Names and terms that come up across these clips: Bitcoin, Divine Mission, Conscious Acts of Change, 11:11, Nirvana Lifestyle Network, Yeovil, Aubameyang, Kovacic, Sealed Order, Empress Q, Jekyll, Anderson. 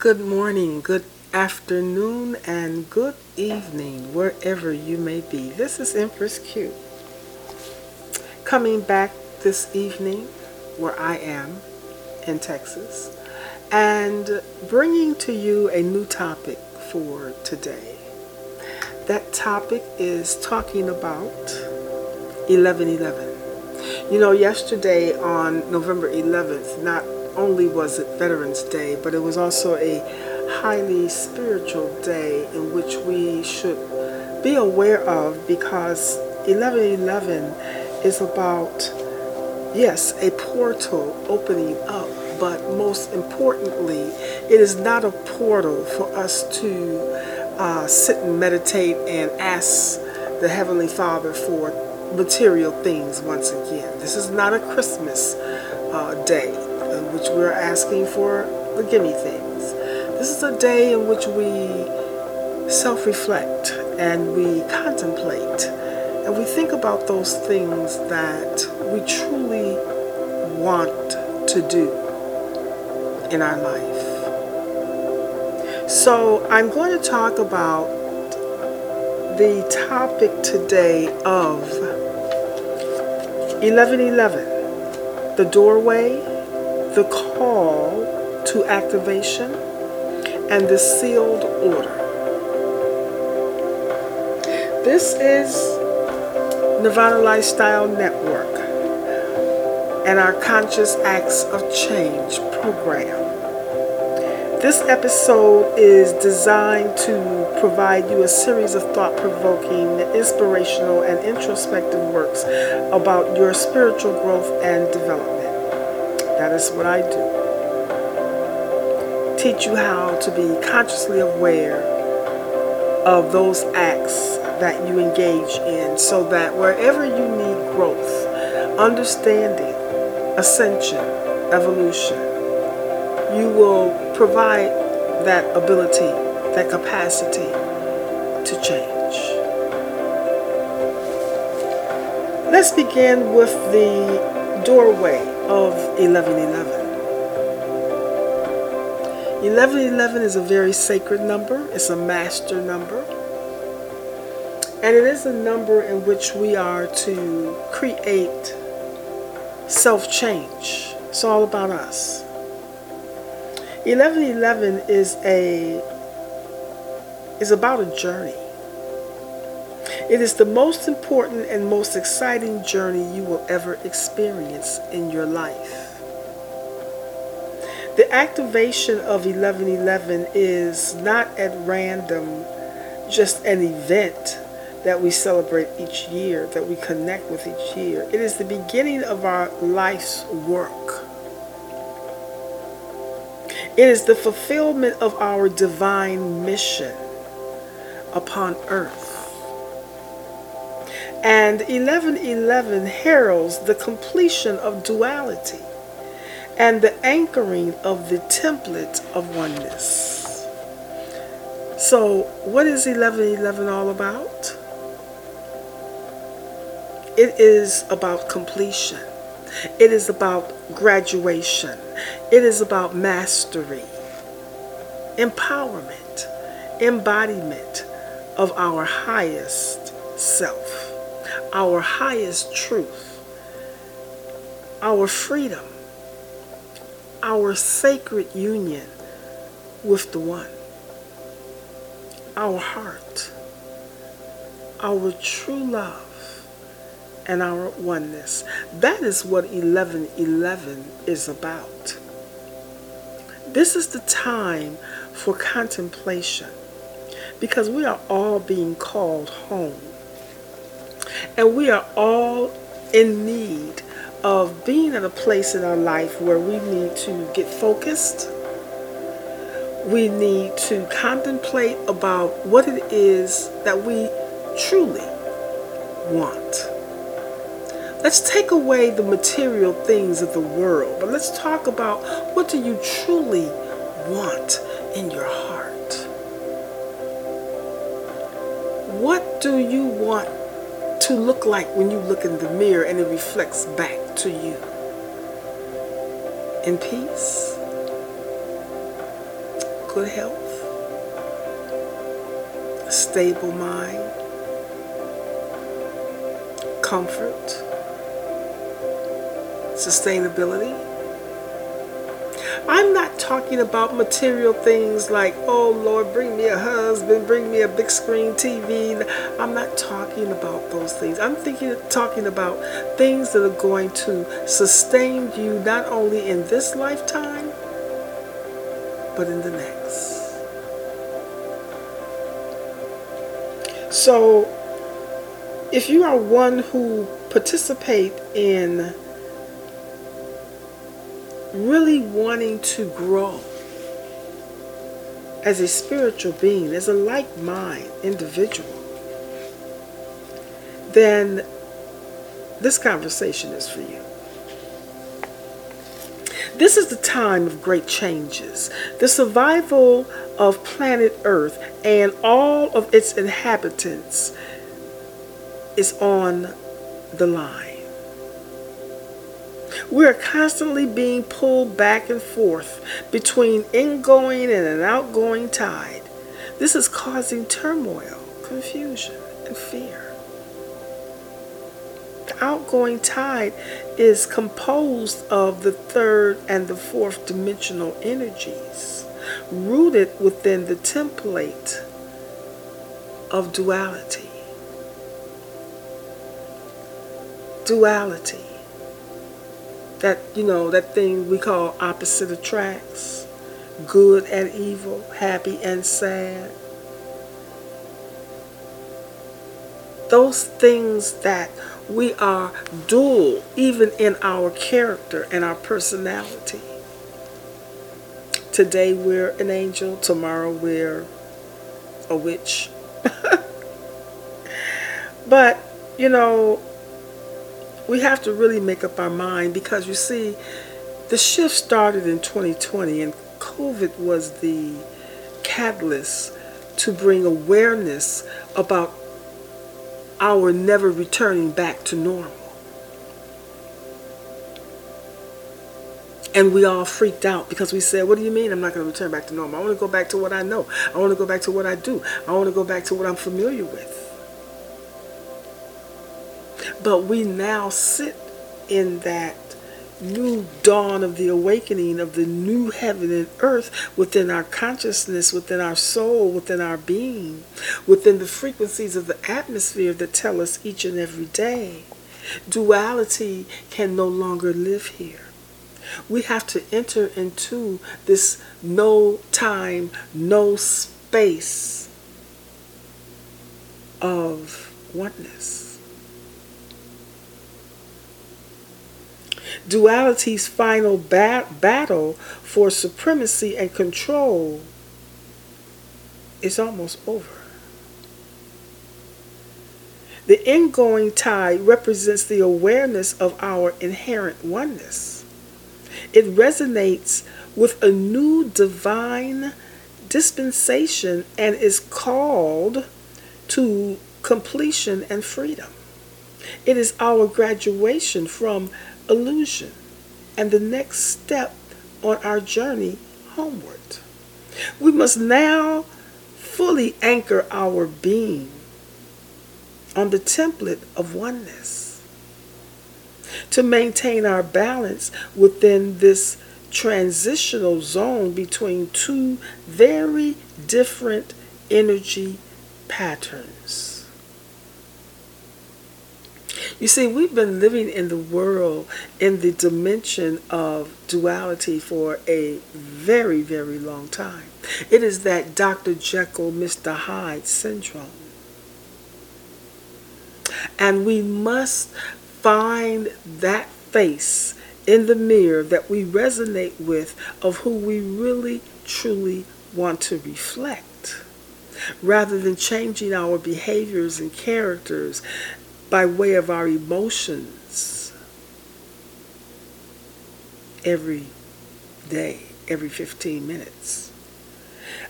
Good morning, good afternoon, and good evening, wherever you may be. This is Empress Q, coming back this evening where I am in Texas, and bringing to you a new topic for today. That topic is talking about 11:11. You know, yesterday on November 11th, not only was it Veterans Day, but it was also a highly spiritual day in which we should be aware of, because 11:11 is about, yes, a portal opening up, but most importantly, it is not a portal for us to sit and meditate and ask the Heavenly Father for material things once again. This is not a Christmas day in which we're asking for the gimme things. This is a day in which we self-reflect and we contemplate and we think about those things that we truly want to do in our life. So I'm going to talk about the topic today of 11:11, the doorway, the call to activation, and the sealed order. This is Nirvana Lifestyle Network and our Conscious Acts of Change program. This episode is designed to provide you a series of thought-provoking, inspirational, and introspective works about your spiritual growth and development. That is what I do. Teach you how to be consciously aware of those acts that you engage in, so that wherever you need growth, understanding, ascension, evolution, you will provide that ability, that capacity to change. Let's begin with the doorway of 11:11. 11:11 is a very sacred number. It's a master number. And it is a number in which we are to create self-change. It's all about us. 11:11 is about a journey. It is the most important and most exciting journey you will ever experience in your life. The activation of 11:11 is not at random, just an event that we celebrate each year, that we connect with each year. It is the beginning of our life's work. It is the fulfillment of our divine mission upon earth. And 11:11 heralds the completion of duality and the anchoring of the template of oneness. So what is 11:11 all about? It is about completion. It is about graduation. It is about mastery, empowerment, embodiment of our highest self, our highest truth, our freedom, our sacred union with the One, our heart, our true love, and our oneness. That is what 11:11 is about. This is the time for contemplation, because we are all being called home. And we are all in need of being at a place in our life where we need to get focused. We need to contemplate about what it is that we truly want. Let's take away the material things of the world, but let's talk about, what do you truly want in your heart? What do you want to look like when you look in the mirror and it reflects back to you in peace, good health, a stable mind, comfort, sustainability. I'm not talking about material things like, oh Lord, bring me a husband, bring me a big screen TV. I'm not talking about those things. I'm talking about things that are going to sustain you not only in this lifetime, but in the next. So, if you are one who participate in really wanting to grow as a spiritual being, as a like-minded individual, then this conversation is for you. This is the time of great changes. The survival of planet Earth and all of its inhabitants is on the line. We are constantly being pulled back and forth between ingoing and an outgoing tide. This is causing turmoil, confusion, and fear. The outgoing tide is composed of the third and the fourth dimensional energies, rooted within the template of duality. Duality. That, you know, that thing we call opposite attracts, good and evil, happy and sad. Those things that we are dual, even in our character and our personality. Today we're an angel, tomorrow we're a witch. But, you know, we have to really make up our mind, because you see, the shift started in 2020, and COVID was the catalyst to bring awareness about our never returning back to normal. And we all freaked out because we said, what do you mean I'm not going to return back to normal? I want to go back to what I know. I want to go back to what I do. I want to go back to what I'm familiar with. But we now sit in that new dawn of the awakening of the new heaven and earth within our consciousness, within our soul, within our being, within the frequencies of the atmosphere that tell us each and every day, duality can no longer live here. We have to enter into this no time, no space of oneness. Duality's final battle for supremacy and control is almost over. The ingoing tide represents the awareness of our inherent oneness. It resonates with a new divine dispensation and is called to completion and freedom. It is our graduation from illusion and the next step on our journey homeward. We must now fully anchor our being on the template of oneness to maintain our balance within this transitional zone between two very different energy patterns. You see, we've been living in the world, in the dimension of duality for a very, very long time. It is that Dr. Jekyll, Mr. Hyde syndrome. And we must find that face in the mirror that we resonate with, of who we really, truly want to reflect, rather than changing our behaviors and characters by way of our emotions every day, every 15 minutes.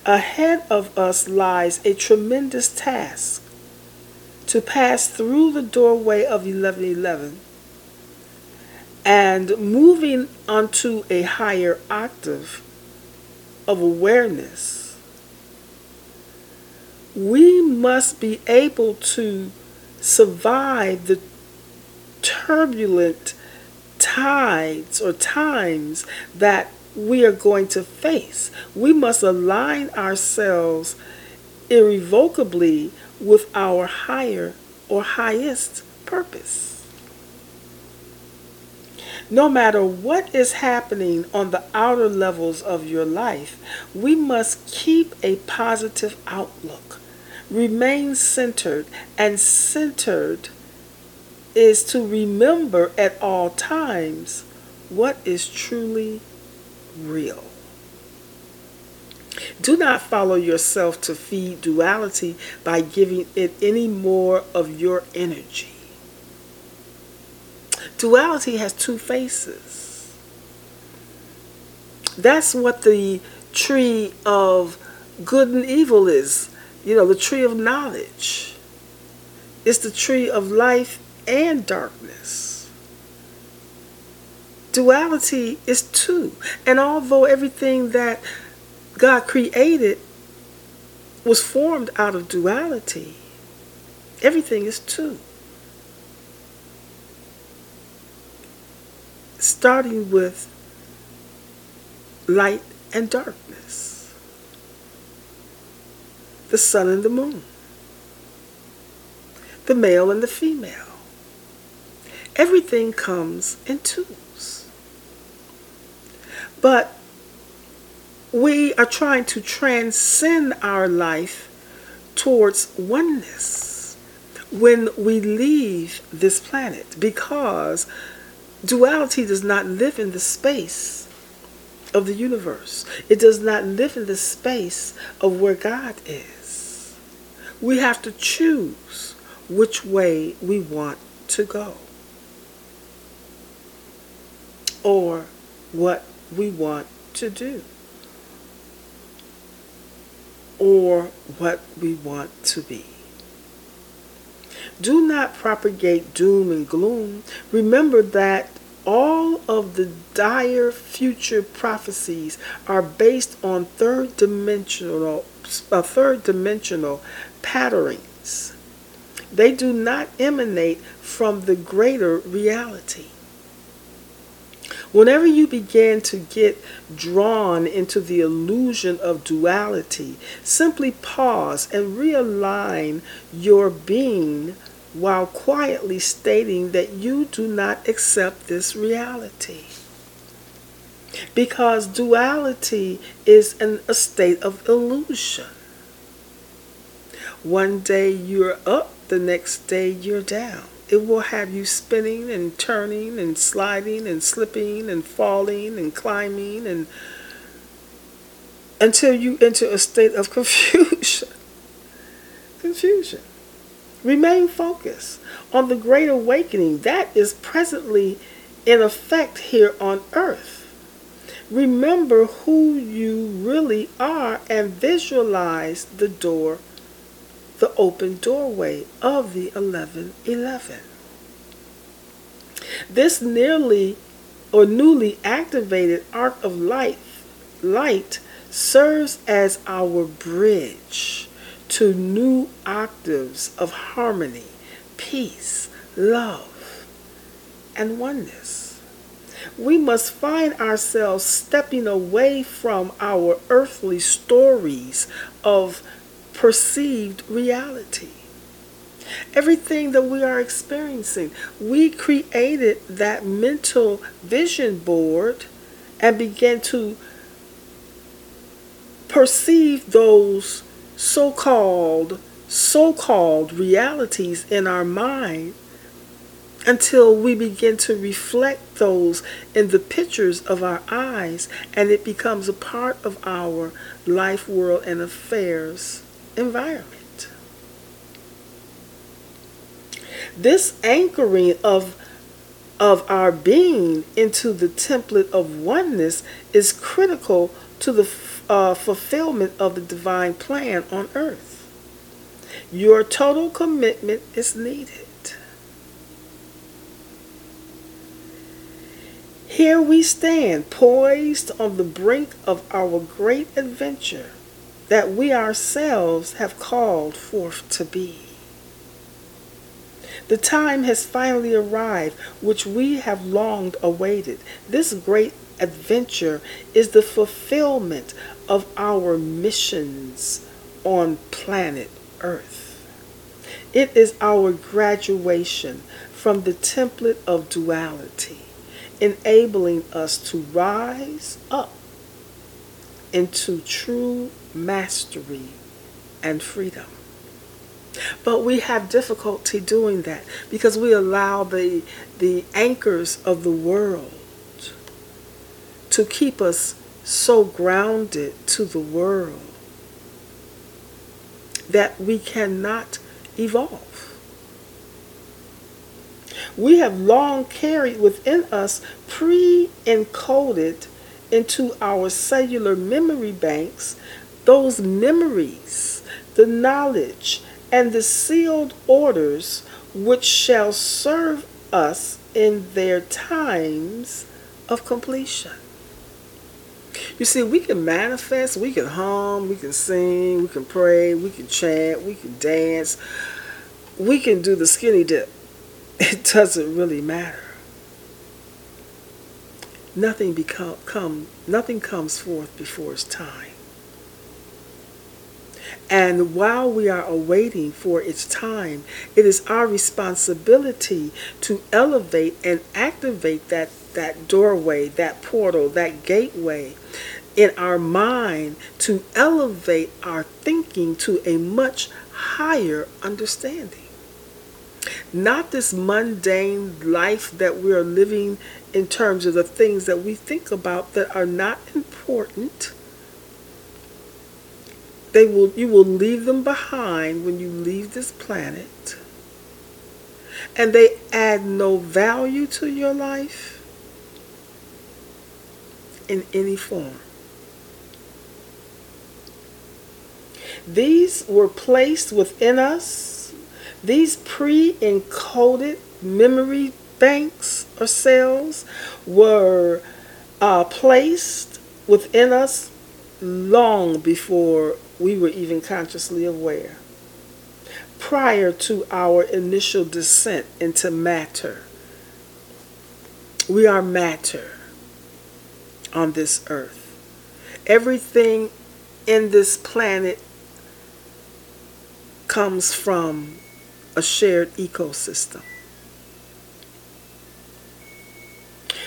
Ahead of us lies a tremendous task to pass through the doorway of 11:11 and moving onto a higher octave of awareness, we must be able to survive the turbulent tides or times that we are going to face. We must align ourselves irrevocably with our higher or highest purpose. No matter what is happening on the outer levels of your life, we must keep a positive outlook. Remain centered, and centered is to remember at all times what is truly real. Do not follow yourself to feed duality by giving it any more of your energy. Duality has two faces. That's what the tree of good and evil is. You know, the tree of knowledge. It's the tree of life and darkness. Duality is two. And although everything that God created was formed out of duality, everything is two. Starting with light and darkness, the sun and the moon, the male and the female. Everything comes in two. But we are trying to transcend our life towards oneness when we leave this planet, because duality does not live in the space of the universe. It does not live in the space of where God is. We have to choose which way we want to go, or what we want to do, or what we want to be. Do not propagate doom and gloom. Remember that all of the dire future prophecies are based on third dimensional patterns. They do not emanate from the greater reality. Whenever you begin to get drawn into the illusion of duality, simply pause and realign your being while quietly stating that you do not accept this reality. Because duality is a state of illusion. One day you're up, the next day you're down. It will have you spinning and turning and sliding and slipping and falling and climbing, and until you enter a state of confusion. Confusion. Remain focused on the great awakening that is presently in effect here on earth. Remember who you really are and visualize the door, the open doorway of the 11:11. This newly activated arc of light serves as our bridge to new octaves of harmony, peace, love, and oneness. We must find ourselves stepping away from our earthly stories of perceived reality. Everything that we are experiencing, we created that mental vision board and began to perceive those so-called realities in our mind until we begin to reflect those in the pictures of our eyes, and it becomes a part of our life, world, and affairs environment. This anchoring of our being into the template of oneness is critical to the fulfillment of the divine plan on earth. Your total commitment is needed. Here we stand, poised on the brink of our great adventure that we ourselves have called forth to be. The time has finally arrived, which we have long awaited. This great adventure is the fulfillment of our missions on planet Earth. It is our graduation from the template of duality, enabling us to rise up into true mastery and freedom. But we have difficulty doing that because we allow the anchors of the world to keep us so grounded to the world that we cannot evolve. We have long carried within us pre-encoded into our cellular memory banks those memories, the knowledge, and the sealed orders which shall serve us in their times of completion. You see, we can manifest, we can hum, we can sing, we can pray, we can chant, we can dance, we can do the skinny dip. It doesn't really matter. Nothing comes forth before its time. And while we are awaiting for its time, it is our responsibility to elevate and activate that doorway, that portal, that gateway in our mind, to elevate our thinking to a much higher understanding. Not this mundane life that we are living in terms of the things that we think about that are not important. You will leave them behind when you leave this planet, and they add no value to your life in any form. These were placed within us. These pre-encoded memory banks or cells were placed within us long before we were even consciously aware, prior to our initial descent into matter. We are matter on this earth. Everything in this planet comes from a shared ecosystem.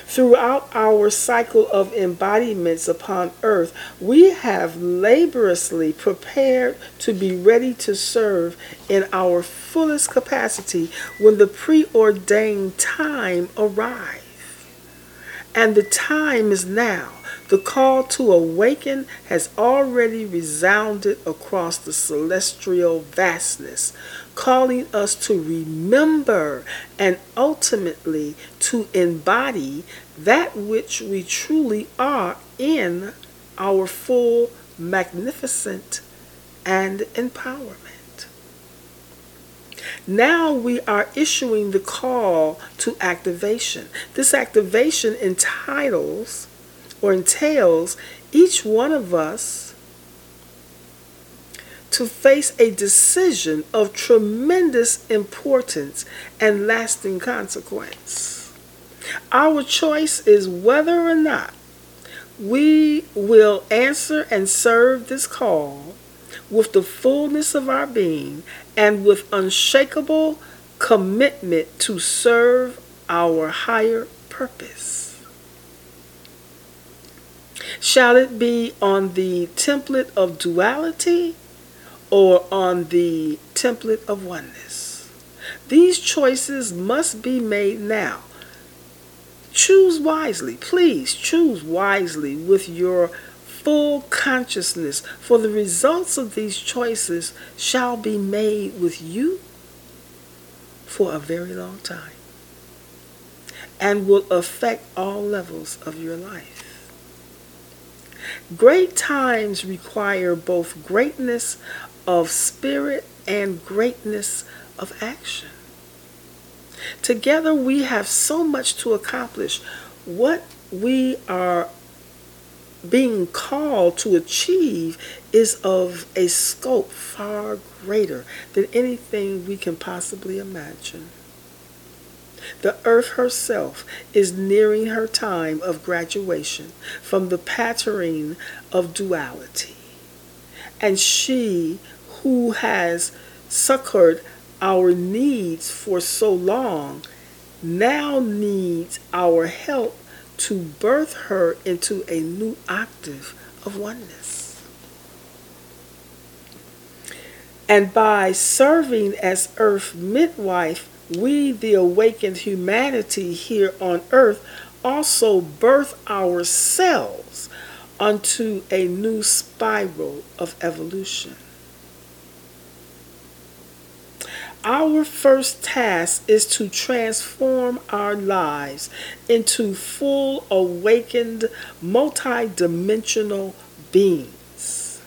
Throughout our cycle of embodiments upon earth, we have laboriously prepared to be ready to serve in our fullest capacity when the preordained time arrives. And the time is now. The call to awaken has already resounded across the celestial vastness, calling us to remember and ultimately to embody that which we truly are in our full, magnificent, and empowerment. Now we are issuing the call to activation. This activation entails each one of us to face a decision of tremendous importance and lasting consequence. Our choice is whether or not we will answer and serve this call with the fullness of our being and with unshakable commitment to serve our higher purpose. Shall it be on the template of duality or on the template of oneness? These choices must be made now. Choose wisely. Please choose wisely with your full consciousness, for the results of these choices shall be made with you for a very long time and will affect all levels of your life. Great times require both greatness of spirit and greatness of action. Together we have so much to accomplish. What we are being called to achieve is of a scope far greater than anything we can possibly imagine. The earth herself is nearing her time of graduation from the patterning of duality. And she who has succored our needs for so long now needs our help to birth her into a new octave of oneness. And by serving as earth midwife, we, the awakened humanity here on earth, also birth ourselves unto a new spiral of evolution. Our first task is to transform our lives into full awakened, multidimensional beings.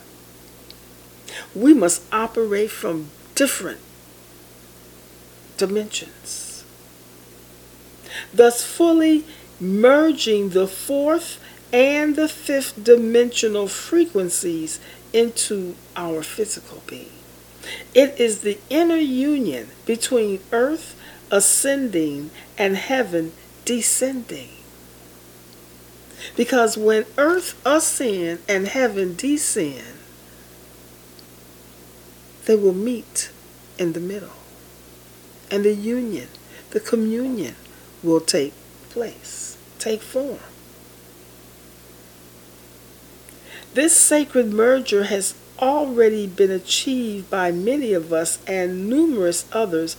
We must operate from different dimensions, thus fully merging the fourth and the fifth dimensional frequencies into our physical being. It is the inner union between earth ascending and heaven descending. Because when earth ascend and heaven descend, they will meet in the middle. And the union, the communion will take place, take form. This sacred merger has already been achieved by many of us, and numerous others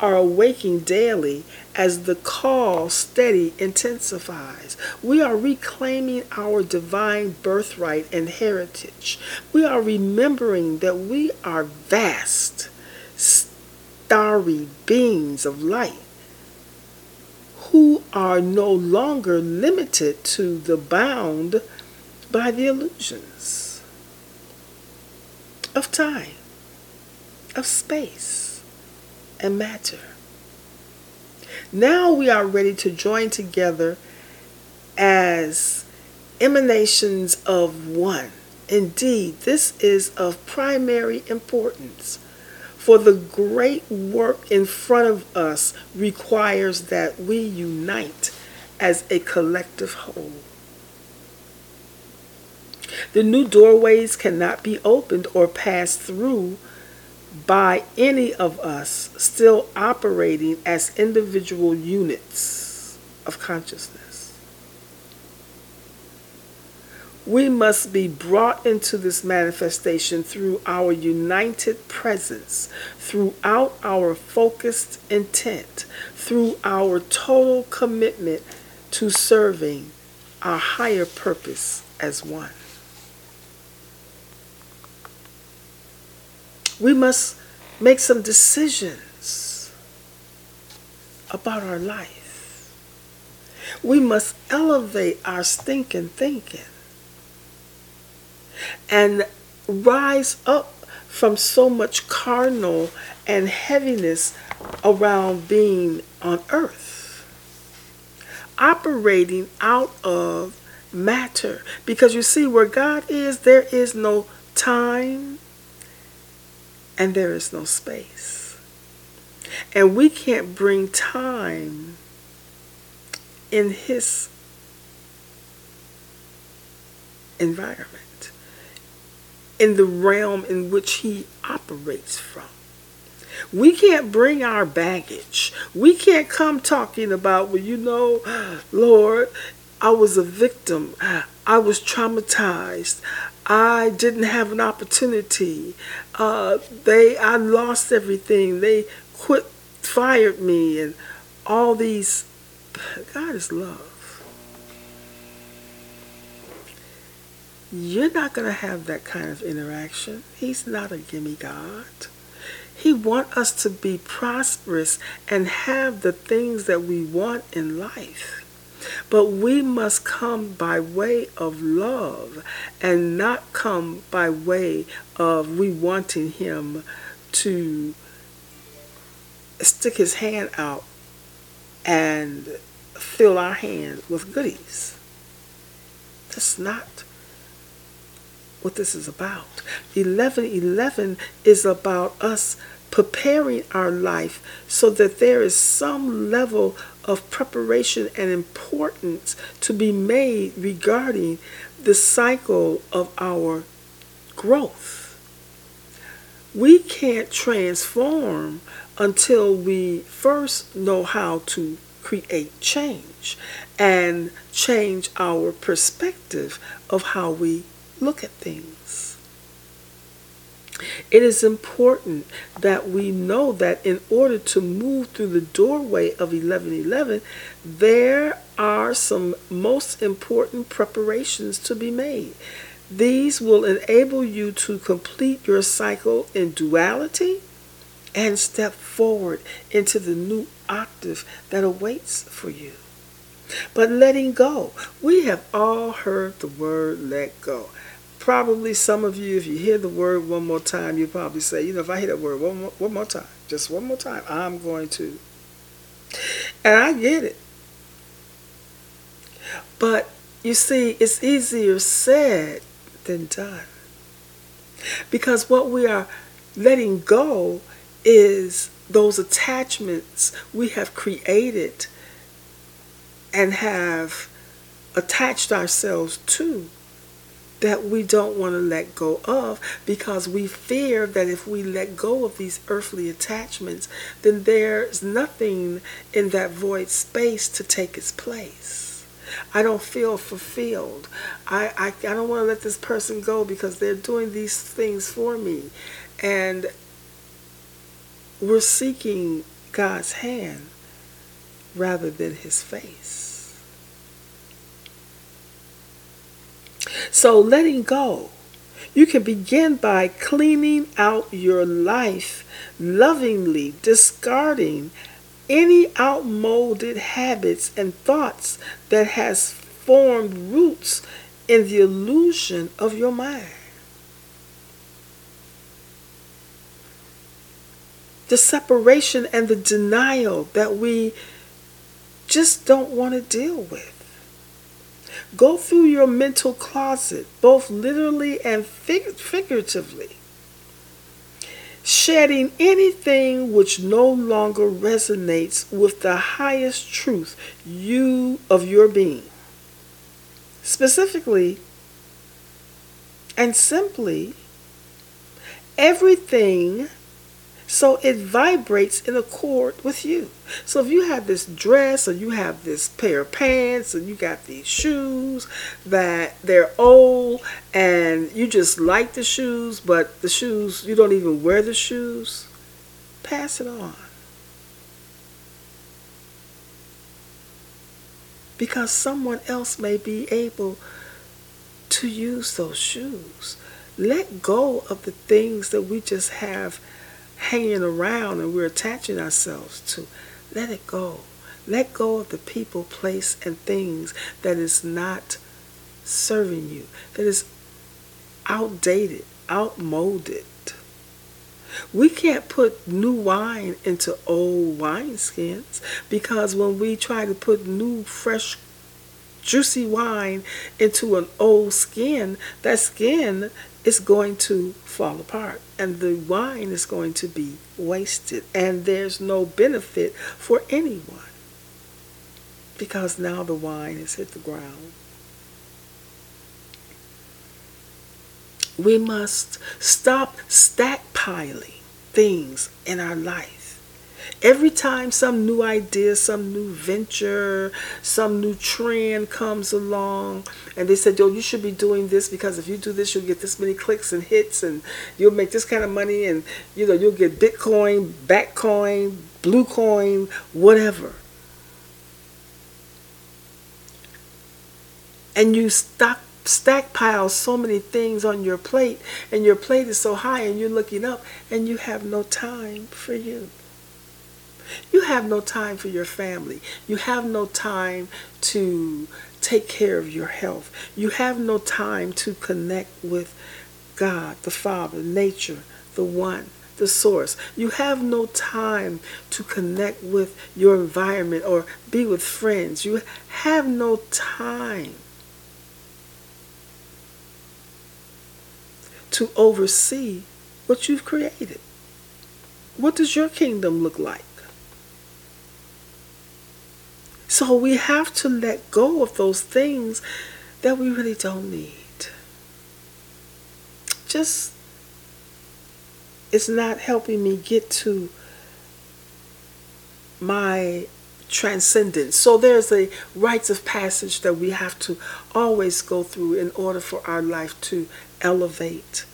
are awaking daily as the call steady intensifies. We are reclaiming our divine birthright and heritage. We are remembering that we are vast, starry beings of light who are no longer limited to the bound by the illusions of time, of space, and matter. Now we are ready to join together as emanations of one. Indeed, this is of primary importance. For the great work in front of us requires that we unite as a collective whole. The new doorways cannot be opened or passed through by any of us still operating as individual units of consciousness. We must be brought into this manifestation through our united presence, throughout our focused intent, through our total commitment to serving our higher purpose as one. We must make some decisions about our life. We must elevate our stinking thinking and rise up from so much carnal and heaviness around being on earth, operating out of matter. Because you see, where God is, there is no time and there is no space. And we can't bring time in His environment, in the realm in which He operates from. We can't bring our baggage. We can't come talking about, well, you know, Lord, I was a victim. I was traumatized. I didn't have an opportunity. I lost everything. They fired me, and all these. God is love. You're not going to have that kind of interaction. He's not a gimme God. He wants us to be prosperous and have the things that we want in life. But we must come by way of love and not come by way of we wanting Him to stick His hand out and fill our hand with goodies. That's not what this is about. 11:11 is about us preparing our life so that there is some level of preparation and importance to be made regarding the cycle of our growth. We can't transform until we first know how to create change and change our perspective of how we look at things. It is important that we know that in order to move through the doorway of 11:11, there are some most important preparations to be made. These will enable you to complete your cycle in duality and step forward into the new octave that awaits for you. But letting go. We have all heard the word let go. Probably some of you, if you hear the word one more time, you probably say, you know, if I hear that word one more time, just one more time, I'm going to. And I get it. But you see, it's easier said than done. Because what we are letting go is those attachments we have created and have attached ourselves to that we don't want to let go of, because we fear that if we let go of these earthly attachments, then there's nothing in that void space to take its place. I don't feel fulfilled. I don't want to let this person go because they're doing these things for me. And we're seeking God's hand rather than his face. So letting go, you can begin by cleaning out your life, lovingly discarding any outmolded habits and thoughts that has formed roots in the illusion of your mind. The separation and the denial that we just don't want to deal with. Go through your mental closet, both literally and figuratively, shedding anything which no longer resonates with the highest truth of your being. Specifically and simply, everything, so it vibrates in accord with you. So if you have this dress, or you have this pair of pants, and you got these shoes that they're old and you just like the shoes, but the shoes, you don't even wear the shoes, pass it on. Because someone else may be able to use those shoes. Let go of the things that we just have hanging around and we're attaching ourselves to. Let it go. Let go of the people, place, and things that is not serving you, that is outdated, outmolded. We can't put new wine into old wineskins, because when we try to put new, fresh, juicy wine into an old skin, that skin is going to fall apart and the wine is going to be wasted, and there's no benefit for anyone, because now the wine has hit the ground. We must stop stockpiling things in our life. Every time some new idea, some new venture, some new trend comes along, and they said, yo, you should be doing this, because if you do this, you'll get this many clicks and hits, and you'll make this kind of money, and you know, you'll get Bitcoin, Batcoin, Bluecoin, whatever. And you stackpile so many things on your plate, and your plate is so high, and you're looking up, and you have no time for you. You have no time for your family. You have no time to take care of your health. You have no time to connect with God, the Father, nature, the One, the Source. You have no time to connect with your environment or be with friends. You have no time to oversee what you've created. What does your kingdom look like? So we have to let go of those things that we really don't need. Just, it's not helping me get to my transcendence. So there's a rites of passage that we have to always go through in order for our life to elevate,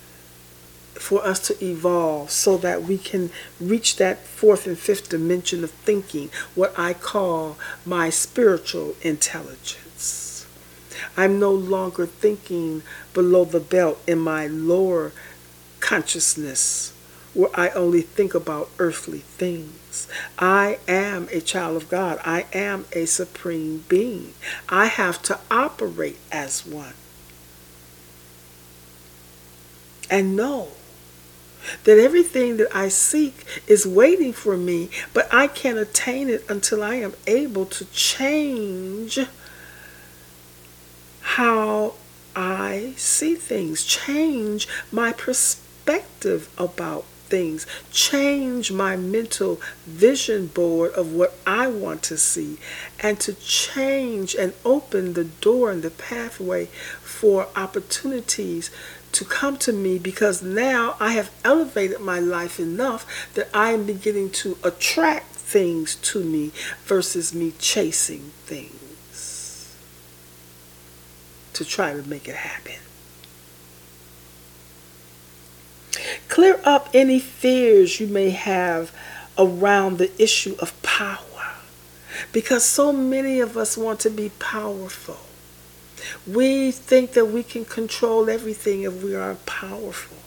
for us to evolve, so that we can reach that 4th and 5th dimension of thinking, what I call my spiritual intelligence. I'm no longer thinking below the belt in my lower consciousness, where I only think about earthly things. I am a child of God. I am a supreme being. I have to operate as one. And know that everything that I seek is waiting for me, but I can't attain it until I am able to change how I see things, change my perspective about things, change my mental vision board of what I want to see, and to change and open the door and the pathway for opportunities to come to me, because now I have elevated my life enough that I am beginning to attract things to me versus me chasing things to try to make it happen. Clear up any fears you may have around the issue of power, because so many of us want to be powerful. We think that we can control everything if we are powerful.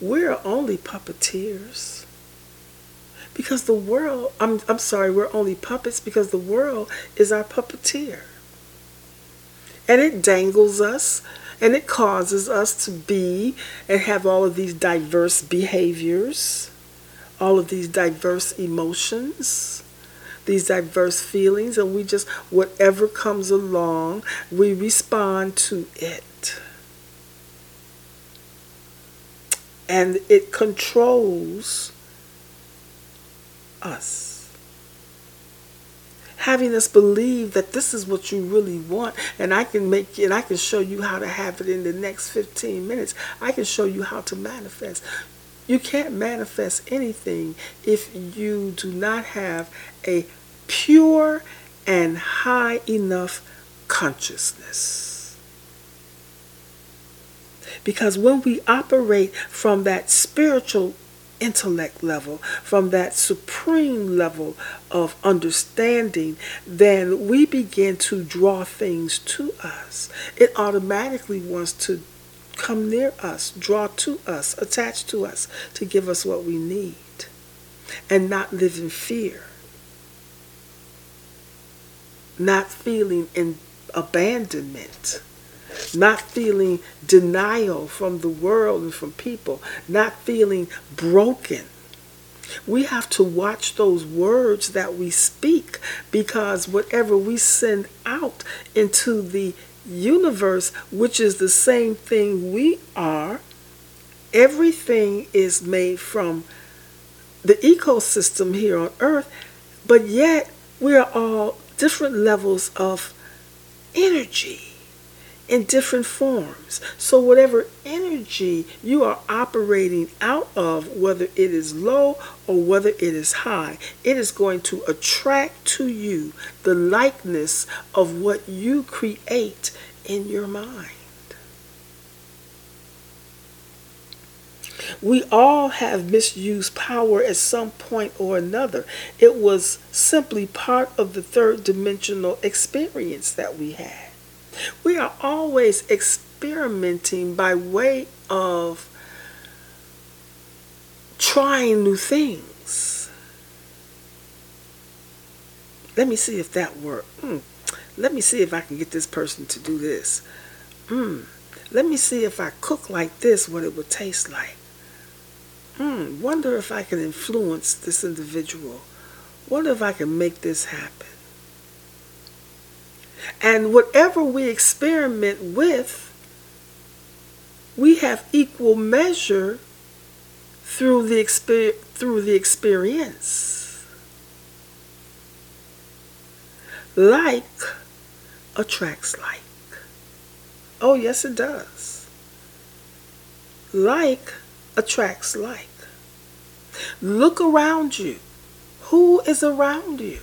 We're only puppeteers. Because the world, we're only puppets because the world is our puppeteer. And it dangles us, and it causes us to be and have all of these diverse behaviors, all of these diverse emotions, these diverse feelings, and we just, whatever comes along, we respond to it. And it controls us, having us believe that this is what you really want, and I can show you how to have it in the next 15 minutes. I can show you how to manifest. You can't manifest anything if you do not have a pure and high enough consciousness. Because when we operate from that spiritual intellect level, from that supreme level of understanding, then we begin to draw things to us. It automatically wants to come near us, draw to us, attach to us, to give us what we need, and not live in fear, not feeling in abandonment, not feeling denial from the world and from people, not feeling broken. We have to watch those words that we speak, because whatever we send out into the universe, which is the same thing we are, everything is made from the ecosystem here on earth, but yet we are all different levels of energy in different forms. So whatever energy you are operating out of, whether it is low or whether it is high, it is going to attract to you the likeness of what you create in your mind. We all have misused power at some point or another. It was simply part of the 3rd dimensional experience that we had. We are always experimenting by way of trying new things. Let me see if that works. Let me see if I can get this person to do this. Let me see if I cook like this, what it would taste like. Wonder if I can influence this individual. Wonder if I can make this happen. And whatever we experiment with, we have equal measure through the experience. Like attracts like. Oh, yes, it does. Like attracts like. Look around you. Who is around you?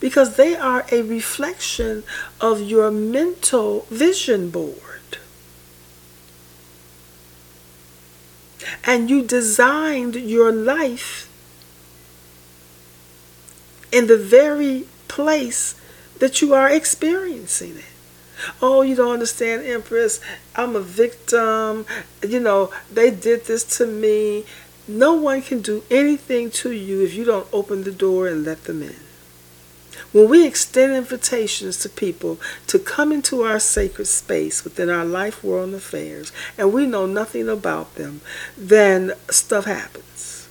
Because they are a reflection of your mental vision board. And you designed your life in the very place that you are experiencing it. Oh, you don't understand, Empress. I'm a victim. You know, they did this to me. No one can do anything to you if you don't open the door and let them in. When we extend invitations to people to come into our sacred space within our life, world, and affairs, and we know nothing about them, then stuff happens.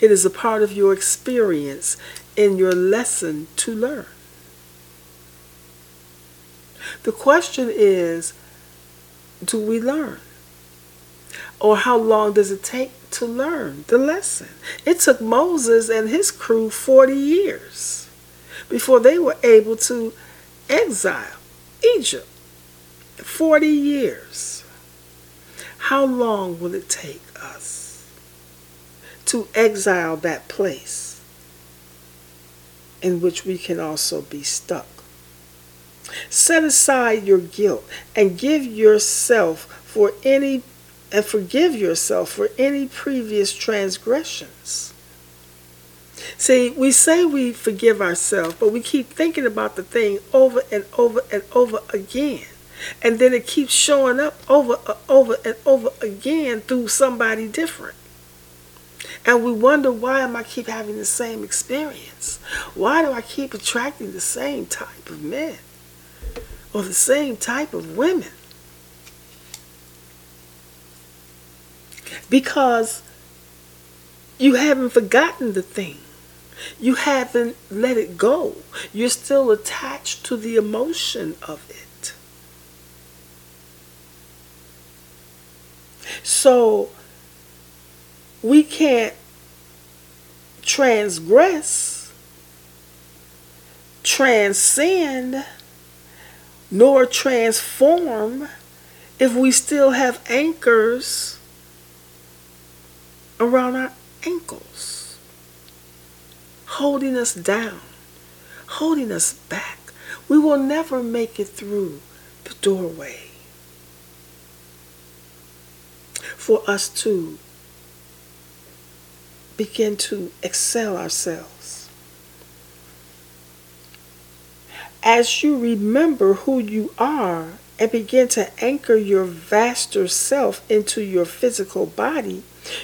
It is a part of your experience and your lesson to learn. The question is, do we learn? Or how long does it take to learn the lesson? It took Moses and his crew 40 years before they were able to exile Egypt. 40 years. How long will it take us to exile that place in which we can also be stuck? Set aside your guilt and forgive yourself for any previous transgressions. See, we say we forgive ourselves, but we keep thinking about the thing over and over and over again. And then it keeps showing up over and over again through somebody different. And we wonder, why am I keep having the same experience? Why do I keep attracting the same type of men or the same type of women? Because you haven't forgotten the thing. You haven't let it go. You're still attached to the emotion of it. So we can't transgress, transcend, nor transform if we still have anchors around our ankles, holding us down, holding us back. We will never make it through the doorway for us to begin to excel ourselves. As you remember who you are and begin to anchor your vaster self into your physical body,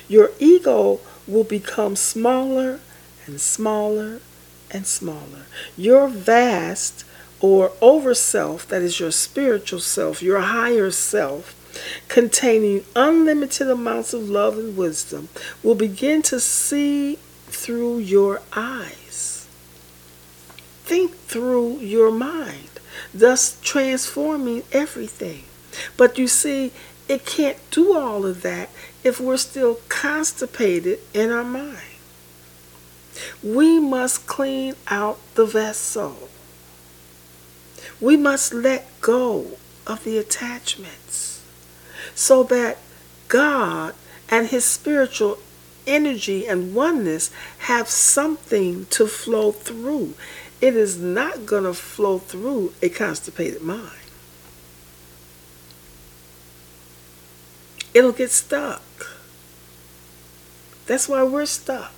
your ego will become smaller and smaller and smaller. Your vast or over self, that is your spiritual self, your higher self, containing unlimited amounts of love and wisdom, will begin to see through your eyes, think through your mind, thus transforming everything. But you see, it can't do all of that if we're still constipated in our mind. We must clean out the vessel. We must let go of the attachments so that God and His spiritual energy and oneness have something to flow through. It is not going to flow through a constipated mind. It'll get stuck. That's why we're stuck.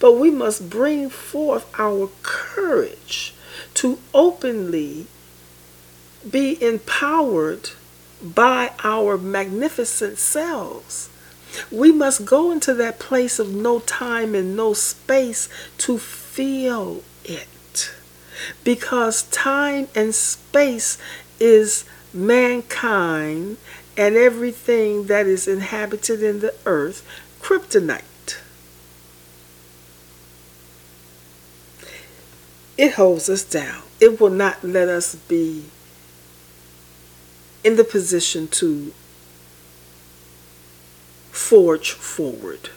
But we must bring forth our courage to openly be empowered by our magnificent selves. We must go into that place of no time and no space to feel it. Because time and space is mankind and everything that is inhabited in the earth, kryptonite. It holds us down. It will not let us be in the position to forge forward.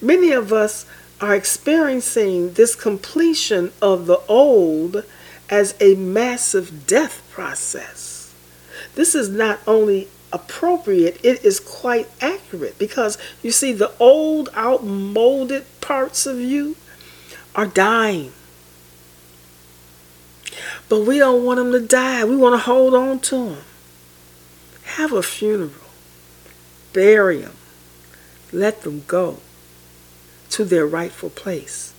Many of us are experiencing this completion of the old as a massive death process. This is not only appropriate, it is quite accurate, because you see, the old outmolded parts of you are dying. But we don't want them to die. We want to hold on to them. Have a funeral. Bury them. Let them go to their rightful place.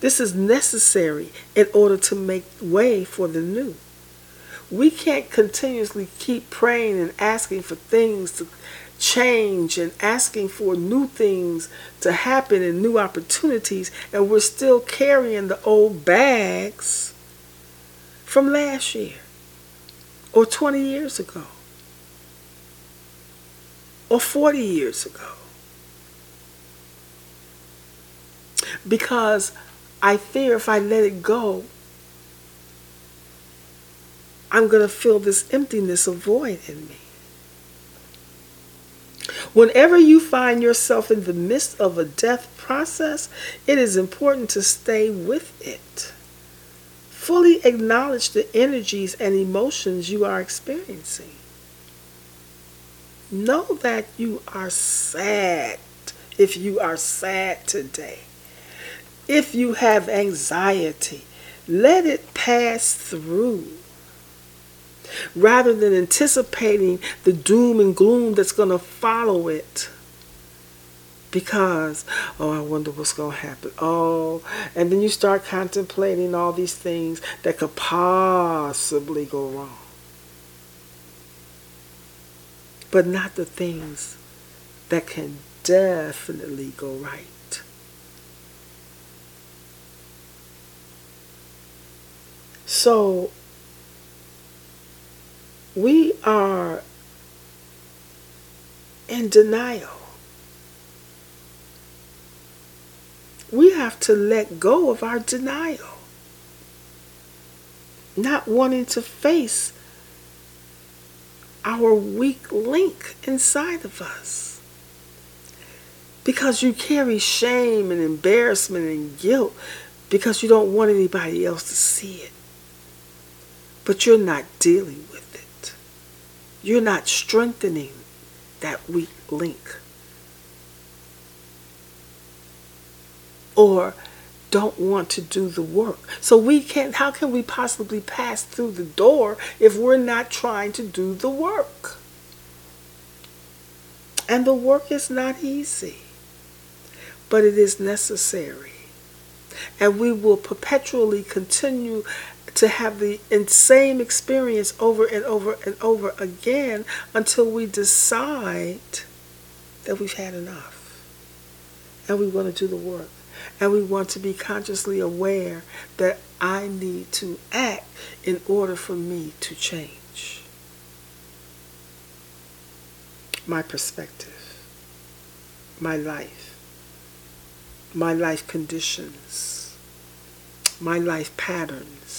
This is necessary in order to make way for the new. We can't continuously keep praying and asking for things to change and asking for new things to happen and new opportunities, and we're still carrying the old bags from last year or 20 years ago or 40 years ago. Because I fear if I let it go, I'm going to feel this emptiness of void in me. Whenever you find yourself in the midst of a death process, it is important to stay with it. Fully acknowledge the energies and emotions you are experiencing. Know that you are sad if you are sad today. If you have anxiety, let it pass through. Rather than anticipating the doom and gloom that's going to follow it. Because, oh, I wonder what's going to happen. Oh, and then you start contemplating all these things that could possibly go wrong. But not the things that can definitely go right. So, we are in denial. We have to let go of our denial. Not wanting to face our weak link inside of us. Because you carry shame and embarrassment and guilt because you don't want anybody else to see it. But you're not dealing with it. You're not strengthening that weak link. Or don't want to do the work. So how can we possibly pass through the door if we're not trying to do the work? And the work is not easy, but it is necessary. And we will perpetually continue to have the same experience over and over and over again until we decide that we've had enough. And we want to do the work. And we want to be consciously aware that I need to act in order for me to change my perspective, my life conditions, my life patterns.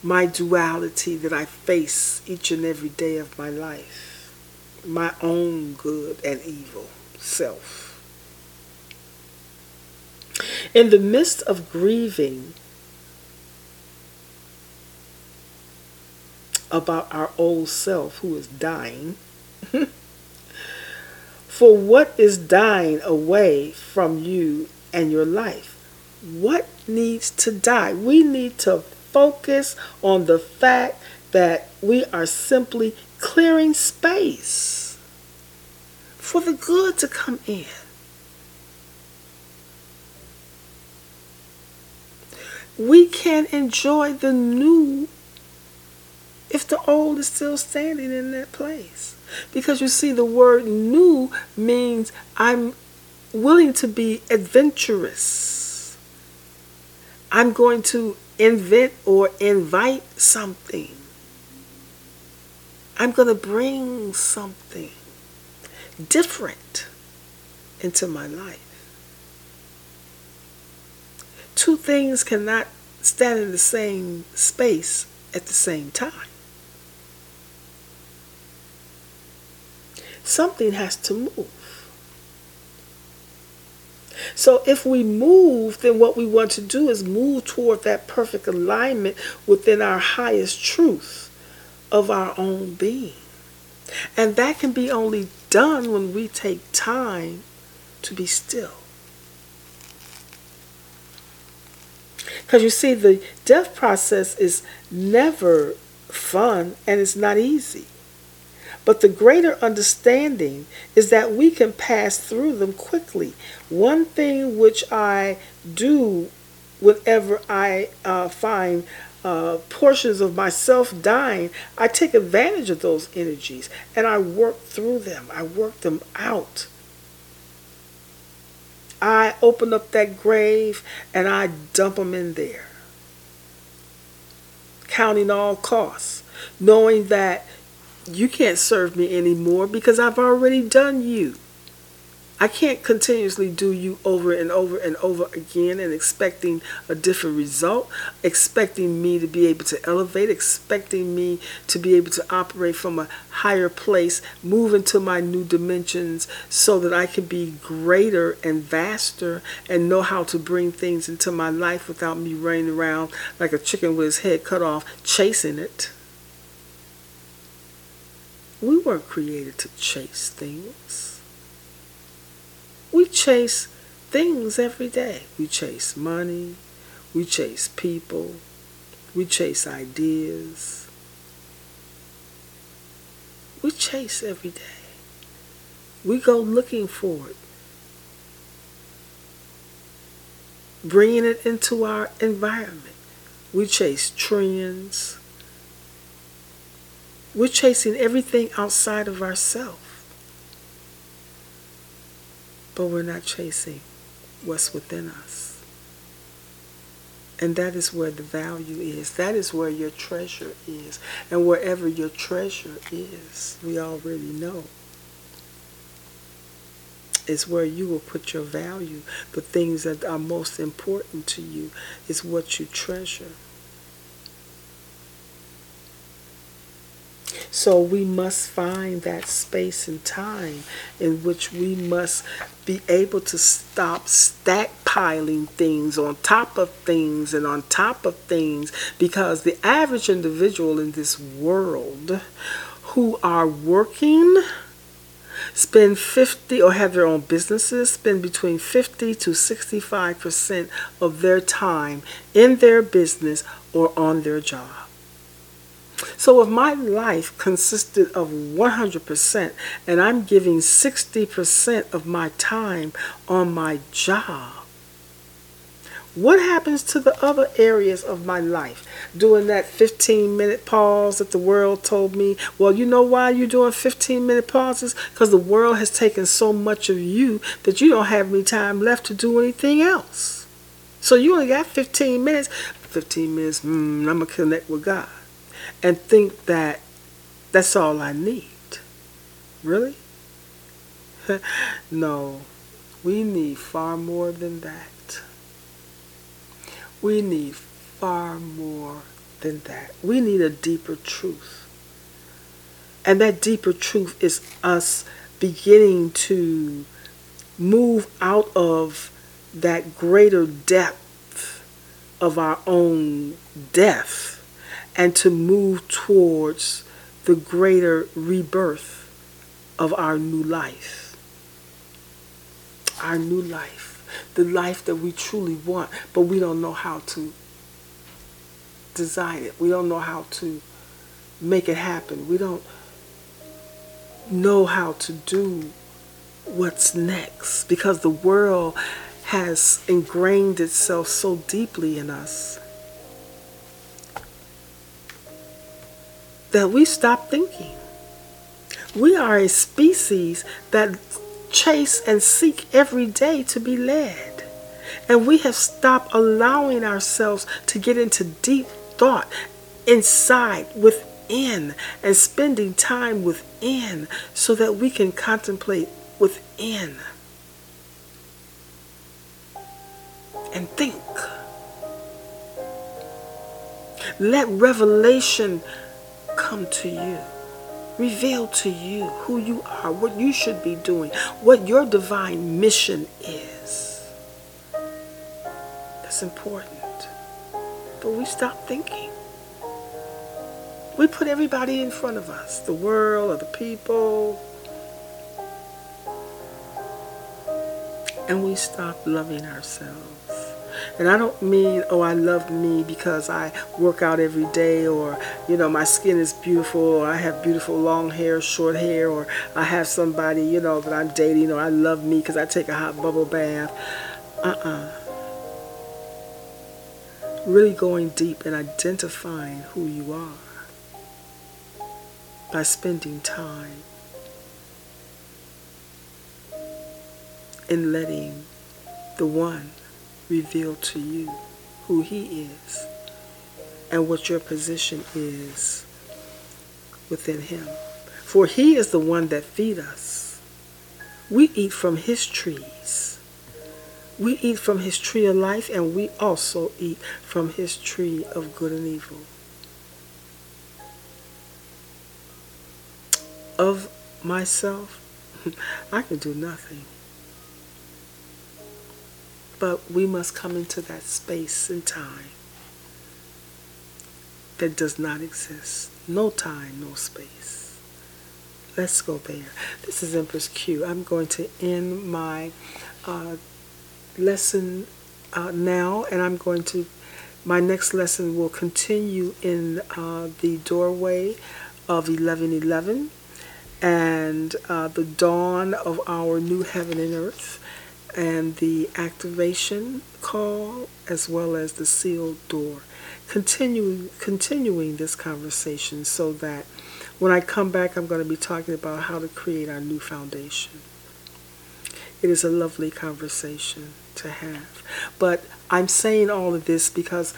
My duality that I face each and every day of my life. My own good and evil self. In the midst of grieving about our old self who is dying, for what is dying away from you and your life? What needs to die? We need to focus on the fact that we are simply clearing space for the good to come in. We can't enjoy the new if the old is still standing in that place. Because you see, the word new means I'm willing to be adventurous. I'm going to invent or invite something. I'm going to bring something different into my life. Two things cannot stand in the same space at the same time. something has to move. So if we move, then what we want to do is move toward that perfect alignment within our highest truth of our own being. And that can be only done when we take time to be still. Because you see, the death process is never fun and it's not easy. But the greater understanding is that we can pass through them quickly. One thing which I do whenever I find portions of myself dying, I take advantage of those energies and I work through them. I work them out. I open up that grave and I dump them in there. Counting all costs, knowing that you can't serve me anymore because I've already done you. I can't continuously do you over and over and over again and expecting a different result, expecting me to be able to elevate, expecting me to be able to operate from a higher place, move into my new dimensions so that I can be greater and vaster and know how to bring things into my life without me running around like a chicken with his head cut off, chasing it. We weren't created to chase things. We chase things every day. We chase money. We chase people. We chase ideas. We chase every day. We go looking for it. Bringing it into our environment. We chase trends. We're chasing everything outside of ourselves. But we're not chasing what's within us. And that is where the value is. That is where your treasure is. And wherever your treasure is, we already know, is where you will put your value. The things that are most important to you is what you treasure. So we must find that space and time in which we must be able to stop stackpiling things on top of things and on top of things, because the average individual in this world who are working spend 50 or have their own businesses, spend between 50 to 65% of their time in their business or on their job. So if my life consisted of 100% and I'm giving 60% of my time on my job, what happens to the other areas of my life? Doing that 15-minute pause that the world told me, well, you know why you're doing 15-minute pauses? Because the world has taken so much of you that you don't have any time left to do anything else. So you only got 15 minutes. 15 minutes, I'm going to connect with God. And think that that's all I need. Really? No, we need far more than that. We need far more than that. We need a deeper truth. And that deeper truth is us beginning to move out of that greater depth of our own death. And to move towards the greater rebirth of our new life. Our new life. The life that we truly want, but we don't know how to design it. We don't know how to make it happen. We don't know how to do what's next. Because the world has ingrained itself so deeply in us that we stop thinking. We are a species that chase and seek every day to be led. And we have stopped allowing ourselves to get into deep thought inside, within, and spending time within so that we can contemplate within and think. Let revelation come to you. Reveal to you who you are, what you should be doing, what your divine mission is. That's important. But we stop thinking. We put everybody in front of us, the world, other people. And we stop loving ourselves. And I don't mean, oh, I love me because I work out every day, or, you know, my skin is beautiful, or I have beautiful long hair, short hair, or I have somebody, you know, that I'm dating, or I love me because I take a hot bubble bath. Really going deep and identifying who you are by spending time and letting the one reveal to you who he is and what your position is within him. For he is the one that feeds us. We eat from his trees. We eat from his tree of life, and we also eat from his tree of good and evil. Of myself, I can do nothing. But we must come into that space and time that does not exist. No time, no space. Let's go there. This is Empress Q. I'm going to end my lesson now, and I'm going to, my next lesson will continue in the doorway of 11:11 and the dawn of our new heaven and earth, and the activation call, as well as the sealed door. Continuing this conversation, so that when I come back, I'm going to be talking about how to create our new foundation. It is a lovely conversation to have. But I'm saying all of this because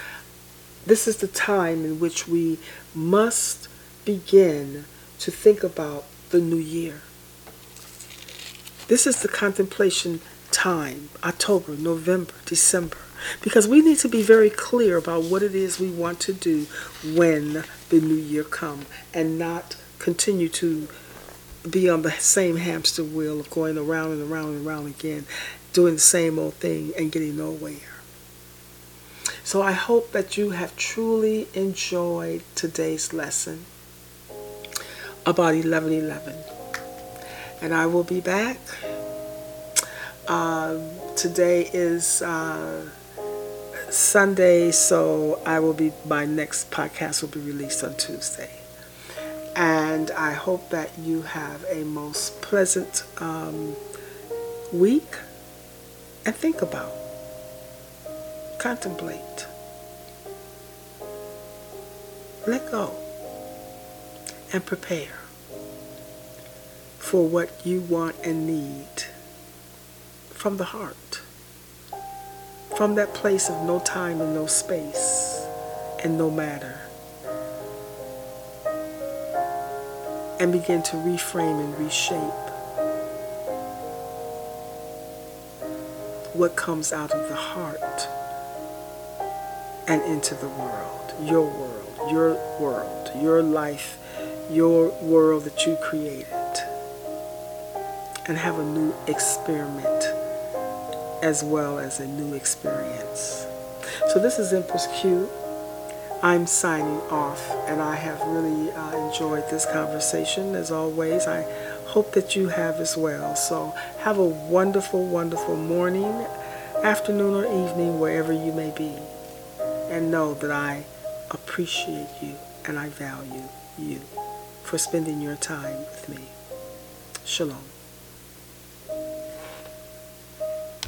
this is the time in which we must begin to think about the new year. This is the contemplation time, October, November, December, because we need to be very clear about what it is we want to do when the new year comes, and not continue to be on the same hamster wheel of going around and around and around again, doing the same old thing and getting nowhere. So I hope that you have truly enjoyed today's lesson about 11:11, and I will be back. Today is Sunday, so my next podcast will be released on Tuesday. And I hope that you have a most pleasant week, and think about, contemplate, let go, and prepare for what you want and need. From the heart, from that place of no time and no space and no matter, and begin to reframe and reshape what comes out of the heart and into the world, your world, your world, your life, your world that you created, and have a new experiment, as well as a new experience. So this is Empress Q. I'm signing off, and I have really enjoyed this conversation as always. I hope that you have as well. So have a wonderful, wonderful morning, afternoon, or evening, wherever you may be. And know that I appreciate you and I value you for spending your time with me. Shalom.